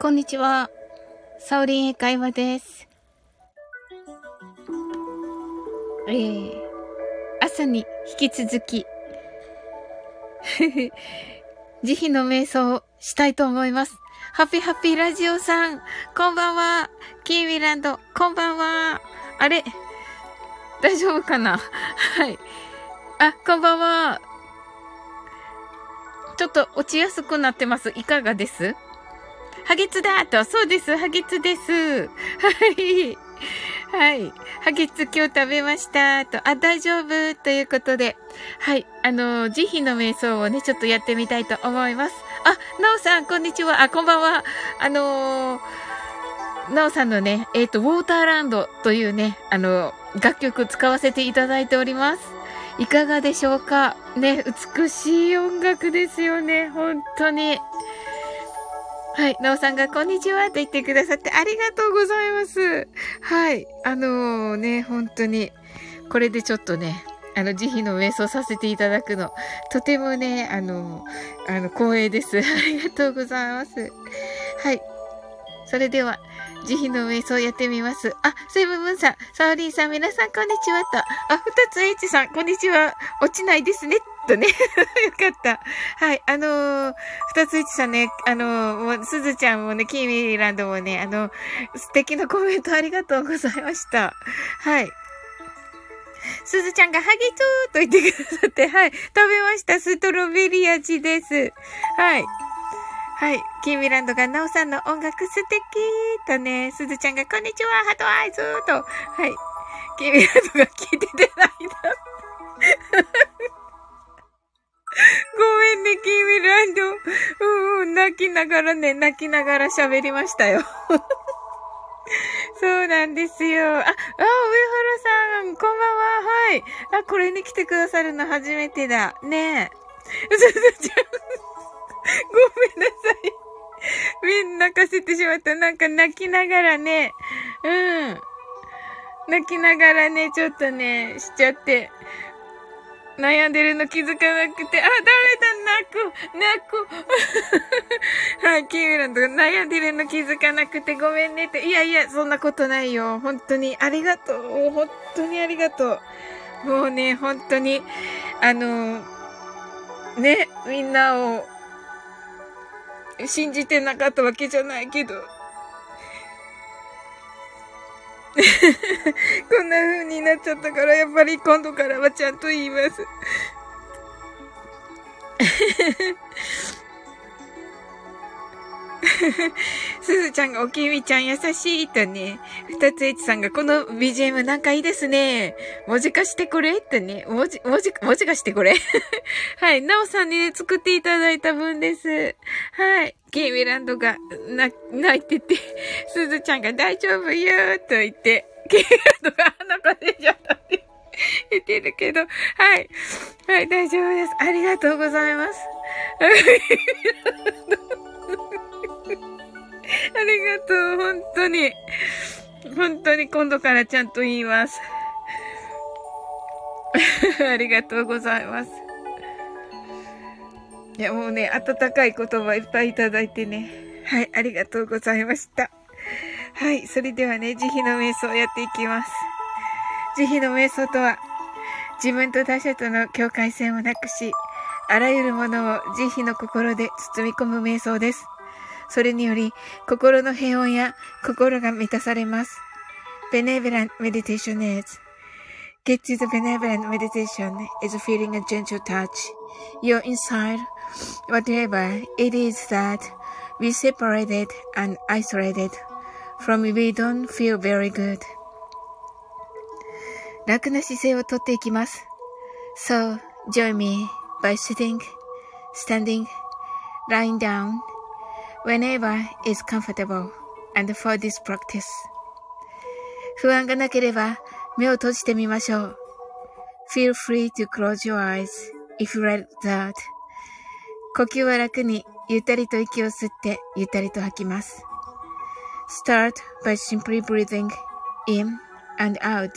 こんにちは。サオリン英会話です。朝に引き続き慈悲の瞑想をしたいと思います。ハッピーハッピーラジオさん、こんばんは。キーウィランド、こんばんは。あれ、大丈夫かな？はい。あ、こんばんは。ちょっと落ちやすくなってます。いかがです？ハゲツだと。そうです。ハゲツです。はい。はい。ハゲツ今日食べましたと。あ、大丈夫ということで。はい。慈悲の瞑想をね、ちょっとやってみたいと思います。あ、なおさん、こんにちは。あ、こんばんは。なおさんのね、ウォーターランドというね、楽曲使わせていただいております。いかがでしょうかね、美しい音楽ですよね、本当に。はい、なおさんがこんにちはと言ってくださってありがとうございます。はい、本当に、これでちょっとね、慈悲の瞑想させていただくの、とてもね、光栄です。ありがとうございます。はい、それでは、慈悲の瞑想やってみます。あ、スイブムーンさん、サオリンさん、皆さんこんにちはと。あ、二つ H さん、こんにちは。落ちないですね。とね。よかった。はい。二つ H さんね、すずちゃんもね、キーミーランドもね、素敵なコメントありがとうございました。はい。すずちゃんがハゲツーと言ってくださって、はい。食べました。ストロベリ味です。はい。はい。キーミランドが、なおさんの音楽素敵とね、すずちゃんが、こんにちは、ハートアイズーと。はい。キーミランドが聞いててないな。ごめんね、キーミランド。泣きながらね、泣きながら喋りましたよ。そうなんですよ。あ、上原さん、こんばんは。はい。あ、これに来てくださるの初めてだ。ねえ。すずちゃん。ごめんなさい。泣かせてしまった。なんか泣きながらね。うん。泣きながらね、ちょっとね、しちゃって。悩んでるの気づかなくて。あ、ダメだ、泣く。はい、キーミランドが悩んでるの気づかなくてごめんねって。いやいや、そんなことないよ。本当にありがとう。本当にありがとう。もうね、本当に、ね、みんなを、信じてなかったわけじゃないけど。こんな風になっちゃったから、やっぱり今度からはちゃんと言います。すずちゃんがおきみちゃん優しいとね。二つ H さんがこの BGM なんかいいですね。文字化してこれとね。文字化してこれ。はい。なおさんに、ね、作っていただいた分です。はい。キーミランドが泣いてて、すずちゃんが大丈夫よーと言って、キーミランドが鼻かんでちゃったって言ってるけど、はい。はい、大丈夫です。ありがとうございます。ありがとう、本当に。本当に今度からちゃんと言います。ありがとうございます。いや、もうね、温かい言葉いっぱいいただいてね。はい、ありがとうございました。はい、それではね、慈悲の瞑想をやっていきます。慈悲の瞑想とは、自分と他者との境界線をなくし、あらゆるものを慈悲の心で包み込む瞑想です。それにより、心の平穏や心が満たされます。Benevolent meditation is. Get to the benevolent meditation is feeling a gentle touch. Your inside, whatever it is that we separated and isolated from we don't feel very good. 楽な姿勢をとっていきます。So, join me by sitting, standing, lying down,Whenever is comfortable and for this practice. 不安がなければ目を閉じてみましょう。Feel free to close your eyes if you like that. 呼吸は楽にゆったりと息を吸ってゆったりと吐きます。Start by simply breathing in and out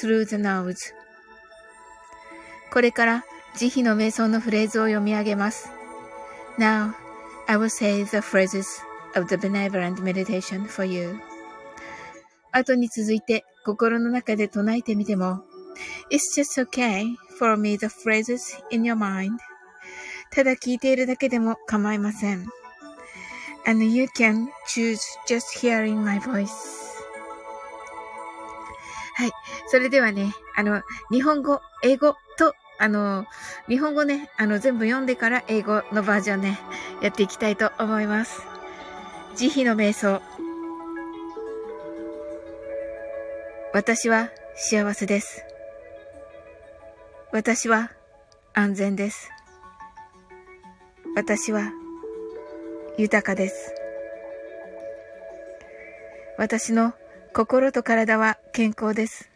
through the nose. これから慈悲の瞑想のフレーズを読み上げます。Now,I will say the phrases of the benevolent meditation for you. 後に続いて心の中で唱えてみても It's just okay for me the phrases in your mind. ただ聞いているだけでも構いません。 And you can choose just hearing my voice. はい、それではね、日本語、英語と日本語ね、全部読んでから英語のバージョンね、やっていきたいと思います。慈悲の瞑想。私は幸せです。私は安全です。私は豊かです。私の心と体は健康です。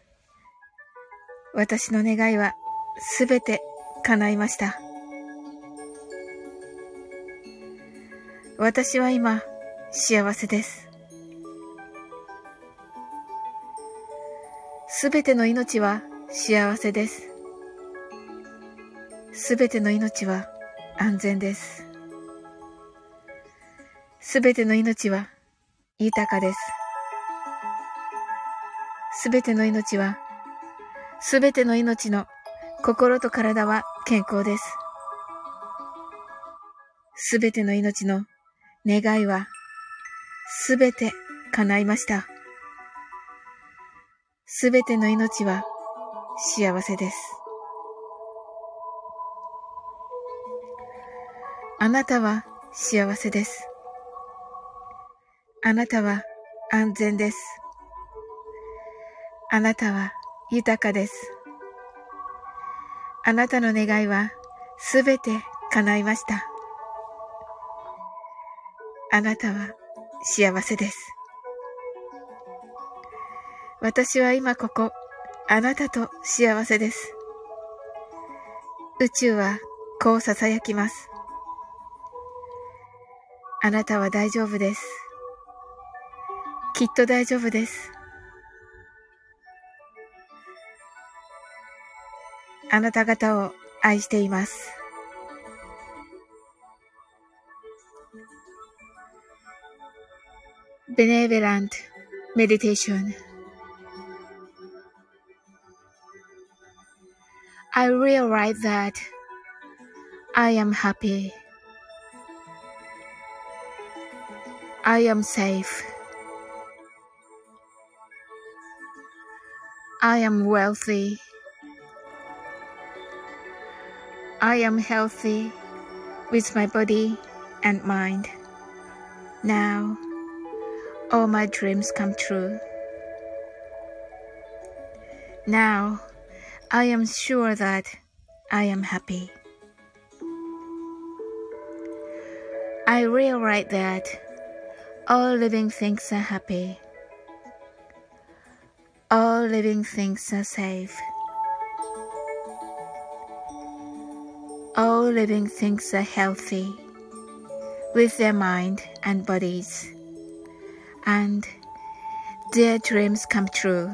私の願いはすべて叶いました。私は今幸せです。すべての命は幸せです。すべての命は安全です。すべての命は豊かです。すべての命は、すべての命の心と体は健康です。すべての命の願いはすべて叶いました。すべての命は幸せです。あなたは幸せです。あなたは安全です。あなたは豊かです。あなたの願いはすべて叶いました。あなたは幸せです。私は今ここ、あなたと幸せです。宇宙はこう囁きます。あなたは大丈夫です。きっと大丈夫です。あなた方を愛しています。Benevolent Meditation. I realize that I am happy. I am safe. I am wealthy.I am healthy with my body and mind. Now, all my dreams come true. Now, I am sure that I am happy. I realize that all living things are happy. All living things are safe.All living things are healthy with their mind and bodies, and their dreams come true.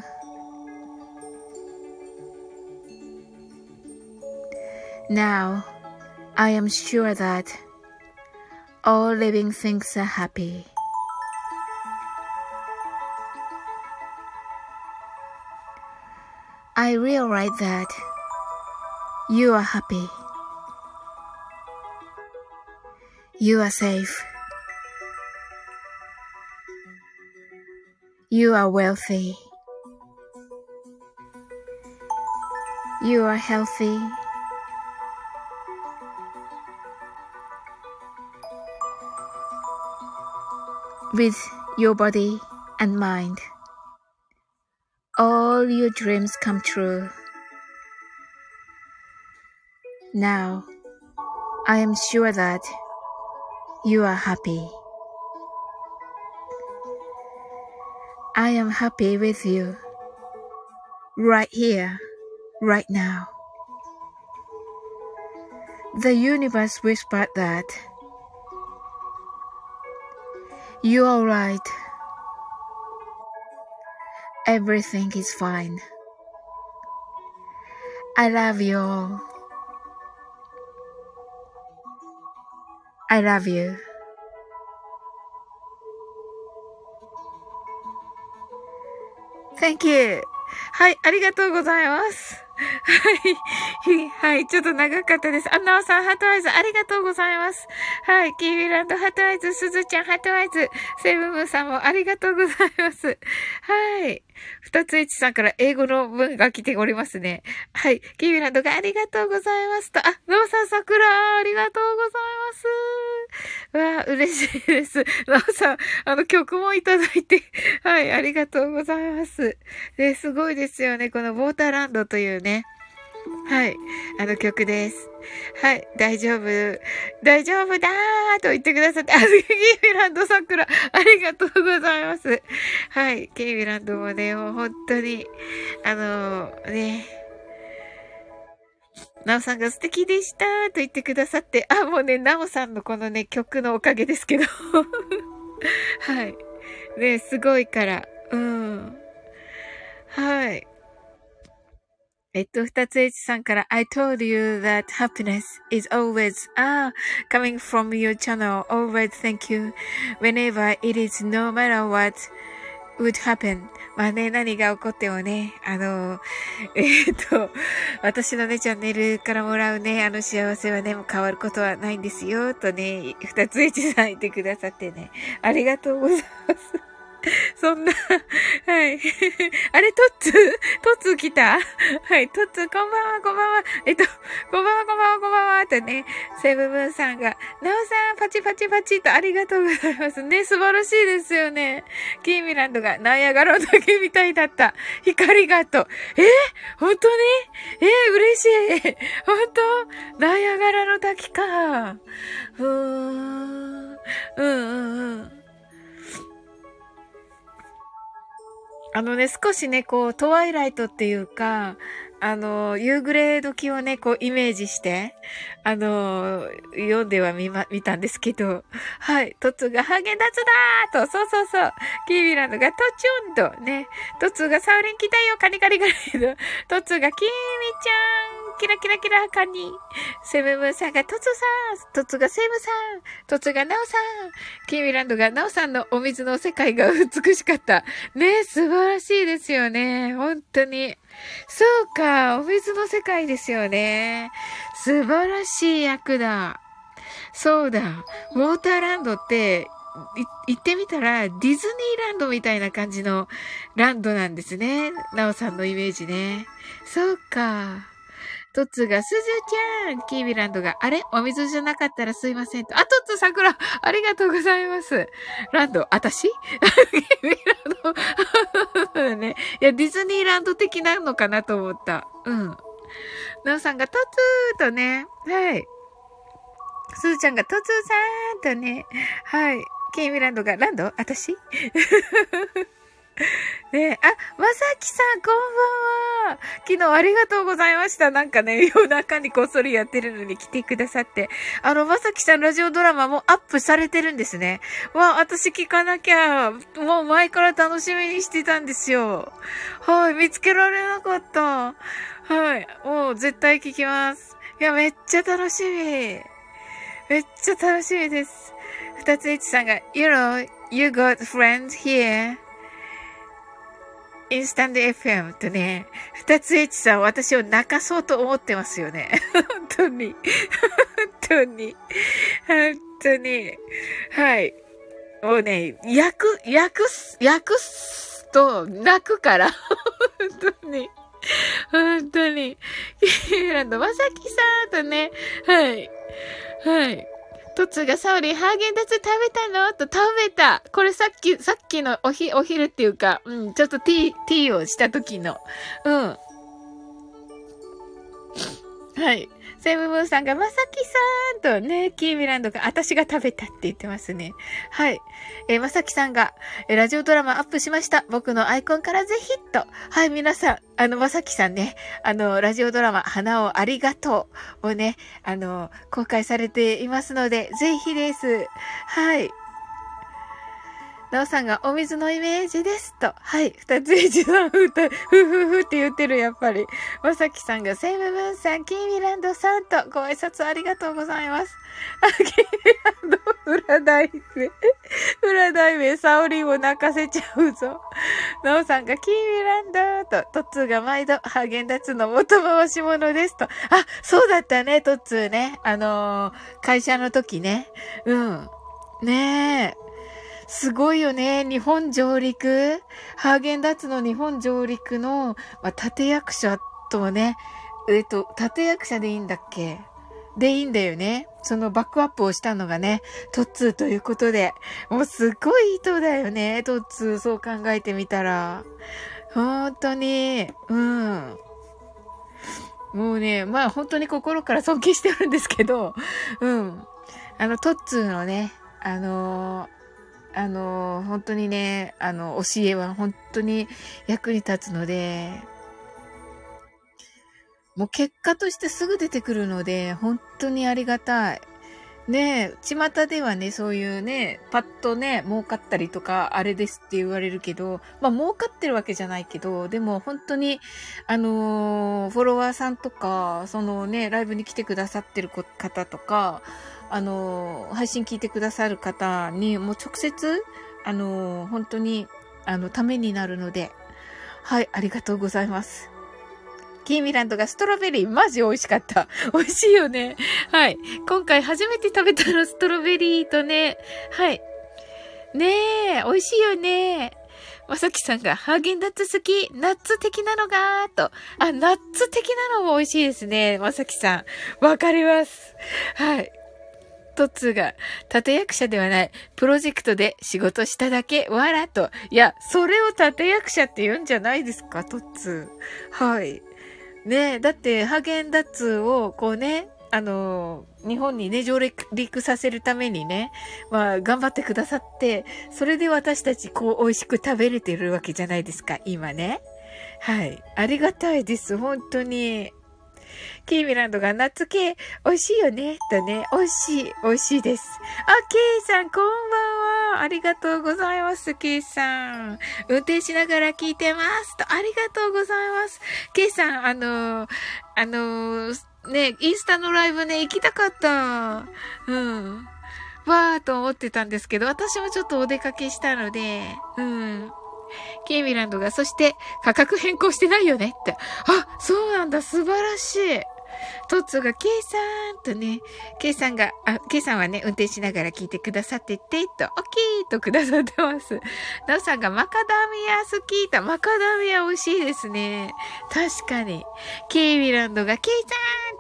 Now, I am sure that all living things are happy. I realize that you are happy.You are safe. You are wealthy. You are healthy. With your body and mind, all your dreams come true. Now, I am sure that You are happy. I am happy with you. Right here, right now. The universe whispered that you are right. Everything is fine. I love you all.I love you. Thank you. はい、ありがとうございます。はい。はい、ちょっと長かったです。あ、なおさん、ハートアイズ、ありがとうございます。はい、キーウィランド、ハートアイズ、すずちゃん、ハートアイズ、セブムーさんもありがとうございます。はい。二つ一さんから英語の文が来ておりますね。はい、キーウィランドがありがとうございますと、あ、なおさん、桜、ありがとうございます。わあ、嬉しいです。なおさん、曲もいただいて、はい、ありがとうございます。で、すごいですよね、このウォーターランドというね、はい。曲です。はい。大丈夫。大丈夫だーと言ってくださって、あ、キーウィランド桜、ありがとうございます。はい。キーウィランドもね、もう本当に、ね、なおさんが素敵でしたーと言ってくださって、あ、もうね、なおさんのこのね、曲のおかげですけど。はい。ね、すごいから。うん。はい。二つ H さんから、I told you that happiness is always, coming from your channel. Always thank you. Whenever it is, no matter what would happen. まあね、何が起こってもね、私のね、チャンネルからもらうね、幸せはね、もう変わることはないんですよ、とね、二つ H さん言ってくださってね、ありがとうございます。そんな、はい。あれ、トッツー来た？はい、トッツー、こんばんは、こんばんは。こんばんは、こんばんは、こんばんは、とね、セブブンさんが、ナオさん、パチパチパチとありがとうございますね。素晴らしいですよね。キーミランドが、ナイアガラの滝みたいだった。光がと。本当に？嬉しい。本当？ナイアガラの滝か。ね、少しね、こう、トワイライトっていうか、夕暮れ時をね、こう、イメージして、読んでは見たんですけど、はい、トツがハーゲンダッツだーと、そうそうそう、キーウィランドがトチュンと、ね、トツがサウリン来たよ、カニカニカニと、トツがキーミちゃん、キラキラキラカニ、セブムさんがトツさん、トツがセブさん、トツがナオさん、キーウィランドがナオさんのお水の世界が美しかった。ね、素晴らしいですよね、本当に。そうか、お水の世界ですよね。素晴らしい役だ。そうだ、ウォーターランドって、行ってみたらディズニーランドみたいな感じのランドなんですね。なおさんのイメージね。そうか。トッツが、すずちゃん、キービランドが、あれお水じゃなかったらすいませんと。あ、トッツ桜、ありがとうございます。ランド、あたしキービランド。ね。いや、ディズニーランド的なのかなと思った。うん。なおさんが、トッツーとね、はい。すずちゃんが、トッツーさんとね、はい。キービランドが、ランドあたしねえ、あ、まさきさん、こんばんは。昨日ありがとうございました。なんかね、夜中にこっそりやってるのに来てくださって。まさきさんラジオドラマもアップされてるんですね。わあ、私聞かなきゃ。もう前から楽しみにしてたんですよ。はい、見つけられなかった。はい、もう絶対聞きます。いや、めっちゃ楽しみ。めっちゃ楽しみです。二つ一さんが、You know, you got friends here.インスタンド FM とね、二つ H さん、私を泣かそうと思ってますよね。本当に。本当に。本当に。はい。もうね、訳すと泣くから。本当に。本当に。キーウィランド、まさきさんとね、はい。はい。トツがサオリン、ハーゲンダッツ食べたのと食べた。これさっきのお昼っていうか、うん、ちょっとティーをした時の。うん。はい。セブブーさんが、まさきさんとね、キーミランドが、私が食べたって言ってますね。はい。まさきさんが、ラジオドラマアップしました。僕のアイコンからぜひと。はい、皆さん、まさきさんね、ラジオドラマ、花をありがとうをね、公開されていますので、ぜひです。はい。なおさんがお水のイメージですと。はい。二つ一さん、ふうって言ってる、やっぱり。まさきさんがセイムブンさん、キーミランドさんとご挨拶ありがとうございます。あ、キーミランド、裏題名、サオリンを泣かせちゃうぞ。なおさんがキーミランドと、トッツーが毎度、ハーゲンダッツの元回し物ですと。あ、そうだったね、トッツーね。会社の時ね。うん。ねえ。すごいよね。日本上陸。ハーゲンダッツの日本上陸の、まあ、立役者とね、立役者でいいんだっけでいいんだよね。そのバックアップをしたのがね、トッツーということで。もうすごい人だよね、トッツー。そう考えてみたら。本当に、うん。もうね、まあ本当に心から尊敬してるんですけど、うん。トッツーのね、本当にね、教えは本当に役に立つので、もう結果としてすぐ出てくるので、本当にありがたい。ねえ、巷ではね、そういうね、パッとね、儲かったりとか、あれですって言われるけど、まあ儲かってるわけじゃないけど、でも本当に、フォロワーさんとか、そのね、ライブに来てくださってる方とか、配信聞いてくださる方に、もう直接、本当に、ためになるので、はい、ありがとうございます。キーミランドがストロベリー、マジ美味しかった。美味しいよね。はい。今回初めて食べたの、ストロベリーとね、はい。ねえ、美味しいよね。まさきさんが、ハーゲンダッツ好き、ナッツ的なのがと。あ、ナッツ的なのも美味しいですね、まさきさん。わかります。はい。トッツーが、立役者ではない、プロジェクトで仕事しただけ、わらと。いや、それを立役者って言うんじゃないですか、トッツー。はい。ねえ、だって、ハーゲンダッツを、こうね、日本にね、上陸させるためにね、まあ、頑張ってくださって、それで私たち、こう、美味しく食べれてるわけじゃないですか、今ね。はい。ありがたいです、本当に。キーミランドがナッツ系、美味しいよね、とね、美味しいです。あ、ケイさん、こんばんは。ありがとうございます、ケイさん。運転しながら聞いてます。と、ありがとうございます。ケイさん、ね、インスタのライブね、行きたかった。うん。わーと思ってたんですけど、私もちょっとお出かけしたので、うん。キーミランドが、そして、価格変更してないよねって。あ、そうなんだ、素晴らしい。トッツーが、ケイさんとね、ケイさんはね、運転しながら聞いてくださってて、と、オッケーとくださってます。ナオさんが、マカダミア好きと、マカダミア美味しいですね。確かに。キーミランドが、ケイ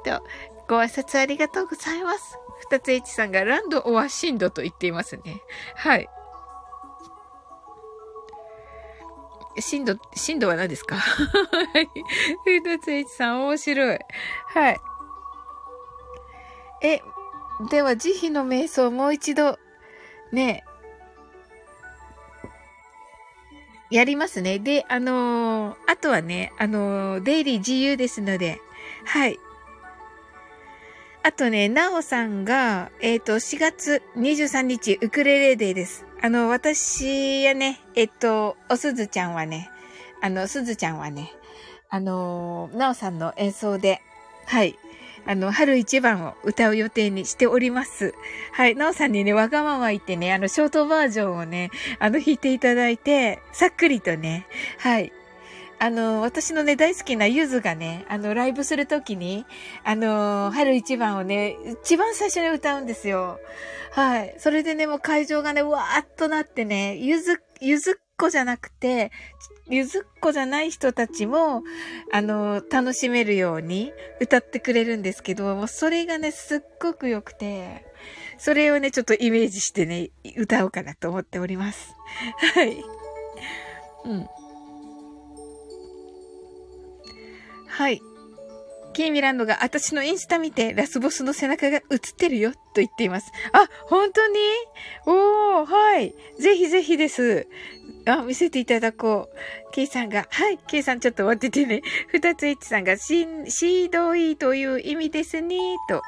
さんと、ご挨拶ありがとうございます。二つ一さんが、ランドオアシンドと言っていますね。はい。震度は何ですか？はい。ふたついちさん、面白い。はい。では、慈悲の瞑想、もう一度、ね、やりますね。で、あとはね、デイリー自由ですので、はい。あとね、なおさんが、4月23日、ウクレレデーです。私やね、すずちゃんはね、なおさんの演奏で、はい、春一番を歌う予定にしております。はい、なおさんにね、わがまま言ってね、ショートバージョンをね、弾いていただいて、さっくりとね、はい、私のね、大好きなゆずがね、ライブするときに、春一番をね、一番最初に歌うんですよ。はい。それでね、もう会場がね、わーっとなってね、ゆずっこじゃない人たちも、楽しめるように歌ってくれるんですけど、もうそれがね、すっごく良くて、それをね、ちょっとイメージしてね、歌おうかなと思っております。はい。うん。はい。キーミランドが、私のインスタ見て、ラスボスの背中が映ってるよ、と言っています。あ、本当に？おー、はい。ぜひぜひです。あ、見せていただこう。K さんが、はい、K さんちょっと待っててね。二つ H さんが、しどいという意味ですね、と。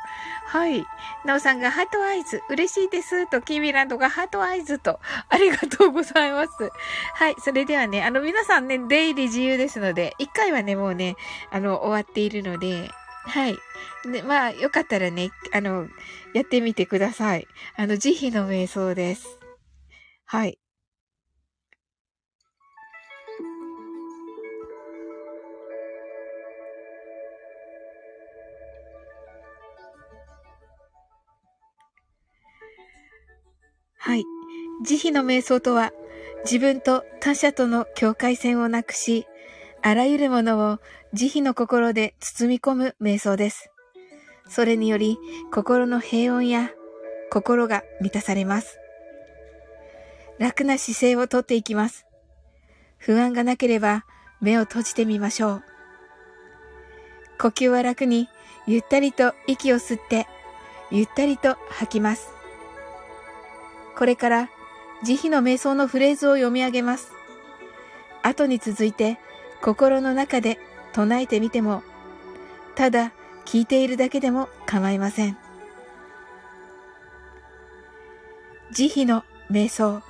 はい。なおさんが、ハートアイズ、嬉しいです、と。キーミランドが、ハートアイズ、と。ありがとうございます。はい。それではね、皆さんね、出入り自由ですので、一回はね、もうね、終わっているので、はい。で、まあ、よかったらね、やってみてください。慈悲の瞑想です。はい。はい。慈悲の瞑想とは、自分と他者との境界線をなくし、あらゆるものを慈悲の心で包み込む瞑想です。それにより心の平穏や心が満たされます。楽な姿勢をとっていきます。不安がなければ目を閉じてみましょう。呼吸は楽にゆったりと息を吸ってゆったりと吐きます。これから慈悲の瞑想のフレーズを読み上げます。後に続いて心の中で唱えてみても、ただ聞いているだけでも構いません。慈悲の瞑想。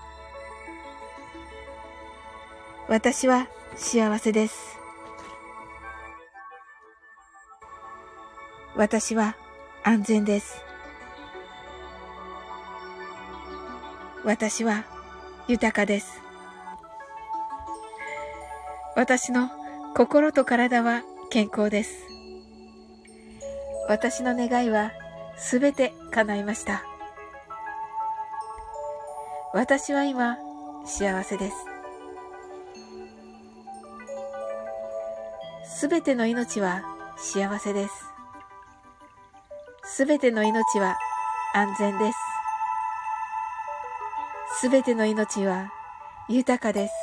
私は幸せです。私は安全です。私は豊かです。私の心と体は健康です。私の願いはすべて叶いました。私は今幸せです。すべての命は幸せです。すべての命は安全です。すべての命は豊かです。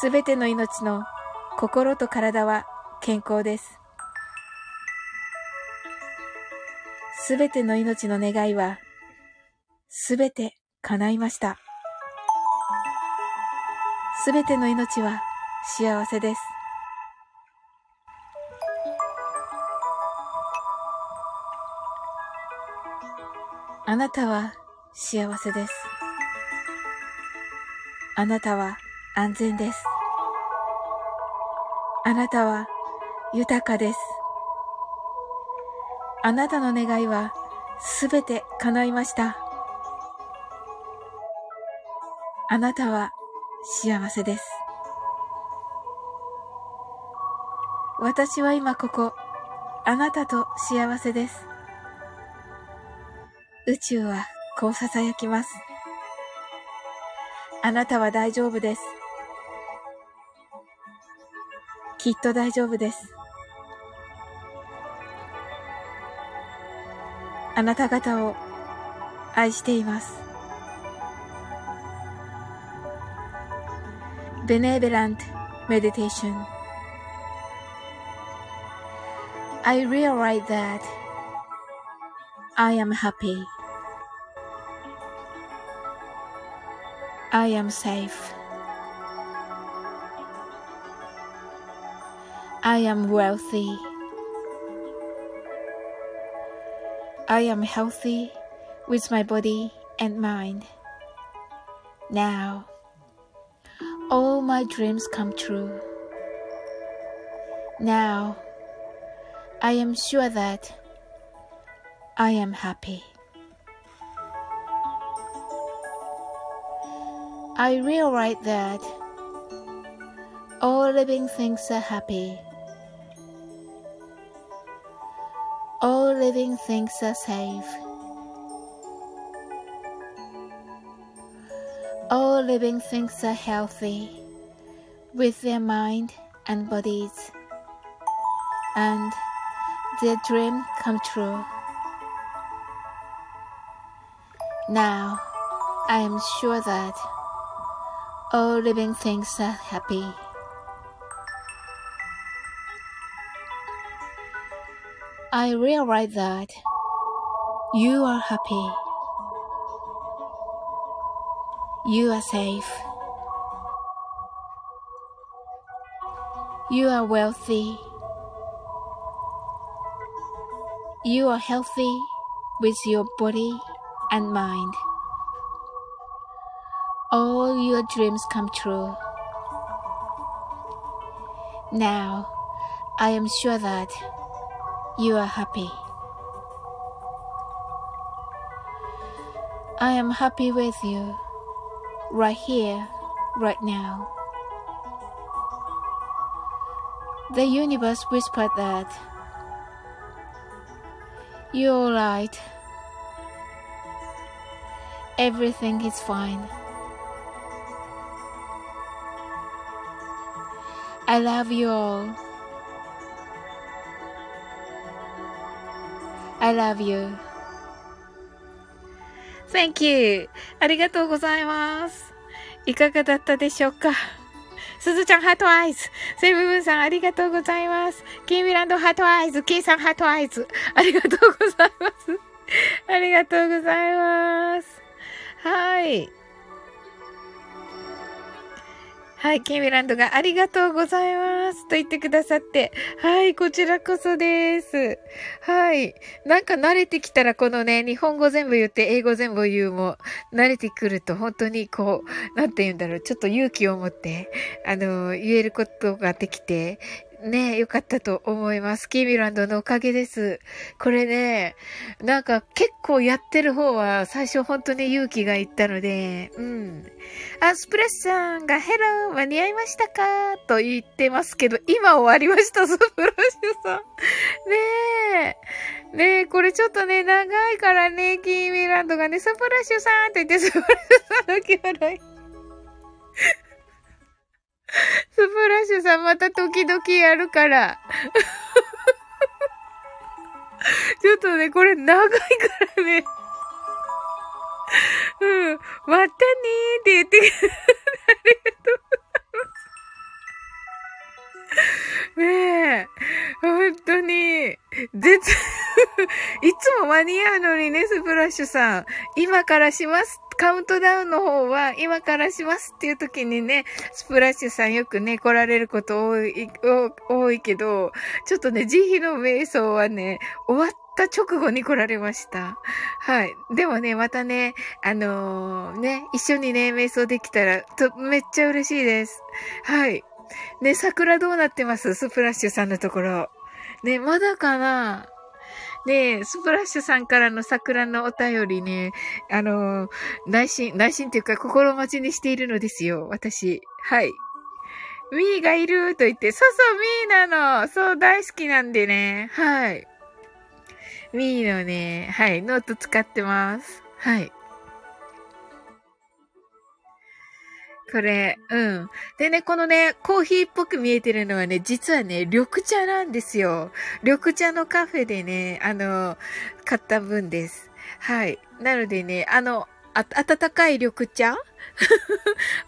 すべての命の心と体は健康です。すべての命の願いはすべて叶いました。すべての命は幸せです。あなたは幸せです。あなたは安全です。あなたは豊かです。あなたの願いはすべて叶いました。あなたは幸せです。私は今ここ、あなたと幸せです。宇宙はこう囁きます。あなたは大丈夫です。きっと大丈夫です。あなた方を愛しています。Benevolent Meditation. I realize that I am happy. I am safe. I am wealthy.I am healthy with my body and mind. Now, all my dreams come true. Now, I am sure that I am happy. I realize that all living things are happy.All living things are safe. All living things are healthy with their mind and bodies, and their dreams come true. Now, I am sure that all living things are happy.I realize that You are happy. You are safe. You are wealthy. You are healthy with your body and mind. All your dreams come true. Now, I am sure that you are happy. I am happy with you, right here, right now. The universe whispered that you're all right. Everything is fine. I love you all. I love you. Thank you. ありがとうございます。いかがだったでしょうか。すずちゃんハートアイズ、セブブンさんありがとうございます。キーミランドハートアイズ、キーさんハートアイズ、ありがとうございます。ありがとうございます。はい。はい、キーミランドがありがとうございますと言ってくださって。はい、こちらこそです。はい。なんか慣れてきたらこのね、日本語全部言って英語全部言うも、慣れてくると本当にこう、なんて言うんだろう、ちょっと勇気を持って、言えることができて、ね、よかったと思います。キーミランドのおかげです。これね、なんか結構やってる方は最初本当に勇気がいったので、うん。あ、スプレッシュさんがヘロー間に合いましたかと言ってますけど、今終わりました、スプレッシュさん。ねえ。ねえ、これちょっとね、長いからね、キーミランドがね、スプレッシュさんって言って、スプレッシュさんの気払い。スプラッシュさんまた時々やるからちょっとねこれ長いからねうんまたねーって言ってくれてありがとうございますねえ本当にいつも間に合うのにねスプラッシュさん今からしますカウントダウンの方は今からしますっていう時にね、スプラッシュさんよくね、来られること多いけど、ちょっとね、慈悲の瞑想はね、終わった直後に来られました。はい。でもね、またね、ね、一緒にね、瞑想できたら、めっちゃ嬉しいです。はい。ね、桜どうなってます？スプラッシュさんのところ。ね、まだかな？ねえ、スプラッシュさんからの桜のお便りね、内心っていうか心待ちにしているのですよ、私。はい。ミーがいると言って、そうそう、ミーなの。そう、大好きなんでね。はい。ミーのね、はい、ノート使ってます。はい。これ、うん。でね、このね、コーヒーっぽく見えてるのはね、実はね、緑茶なんですよ。緑茶のカフェでね、買った分です。はい。なのでね、温かい緑茶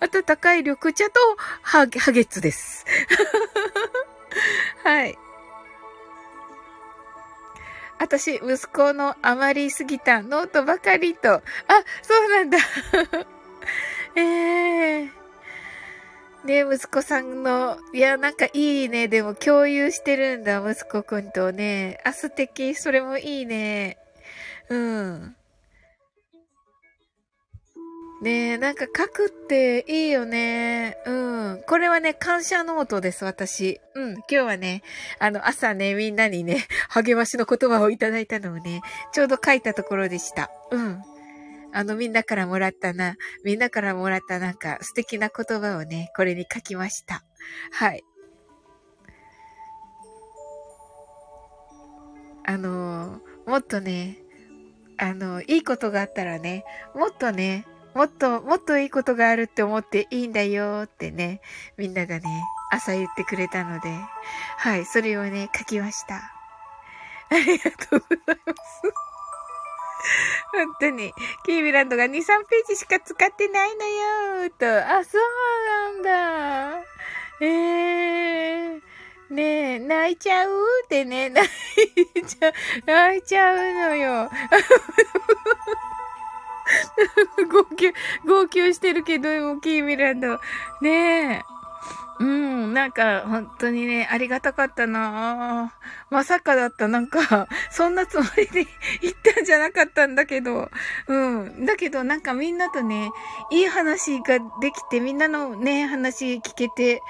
温かい緑茶と、ハゲツです。はい。私、息子の余りすぎたノートばかりと、あ、そうなんだ。ね息子さんの、いや、なんかいいね。でも共有してるんだ、息子くんとね。あ、素敵。それもいいね。うん。ねなんか書くっていいよね。うん。これはね、感謝ノートです、私。うん。今日はね、朝ね、みんなにね、励ましの言葉をいただいたのをね、ちょうど書いたところでした。うん。みんなからもらったなんか素敵な言葉をね、これに書きました。はい。もっとね、いいことがあったらね、もっといいことがあるって思っていいんだよってね、みんながね、朝言ってくれたので、はい、それをね、書きました。ありがとうございます。本当に、キーミランドが2、3ページしか使ってないのよーと。あ、そうなんだ。ねえ、泣いちゃうってね、泣いちゃうのよ。号泣してるけど、大きいミランド。ねえ。うん、なんか、本当にね、ありがたかったな。まさかだった。なんか、そんなつもりで行ったんじゃなかったんだけど。うん。だけど、なんかみんなとね、いい話ができて、みんなのね、話聞けて、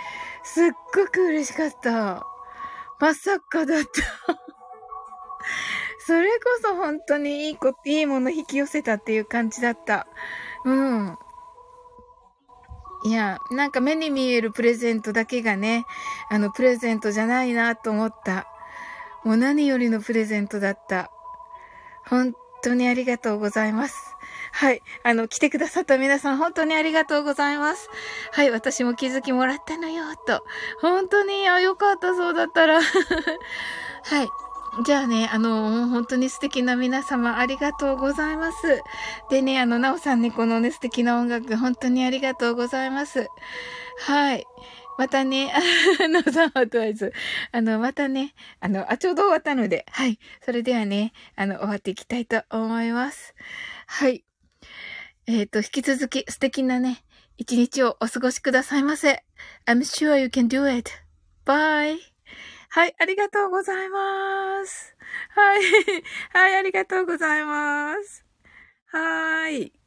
すっごく嬉しかった。まさかだった。それこそ本当にいいもの引き寄せたっていう感じだった。うん。いや、なんか目に見えるプレゼントだけがね、プレゼントじゃないなと思った。もう何よりのプレゼントだった。本当にありがとうございます。はい。来てくださった皆さん本当にありがとうございます。はい。私も気づきもらったのよ、と。本当に、あ、よかった、そうだったら。はい。じゃあね、本当に素敵な皆様ありがとうございます。でね、なおさんね、このね、素敵な音楽、本当にありがとうございます。はい。またね、なおさんはとりあえず、またね、ちょうど終わったので、はい。それではね、終わっていきたいと思います。はい。引き続き素敵なね、一日をお過ごしくださいませ。I'm sure you can do it. Bye.はい、ありがとうございます。はい、はい、ありがとうございます。はーい。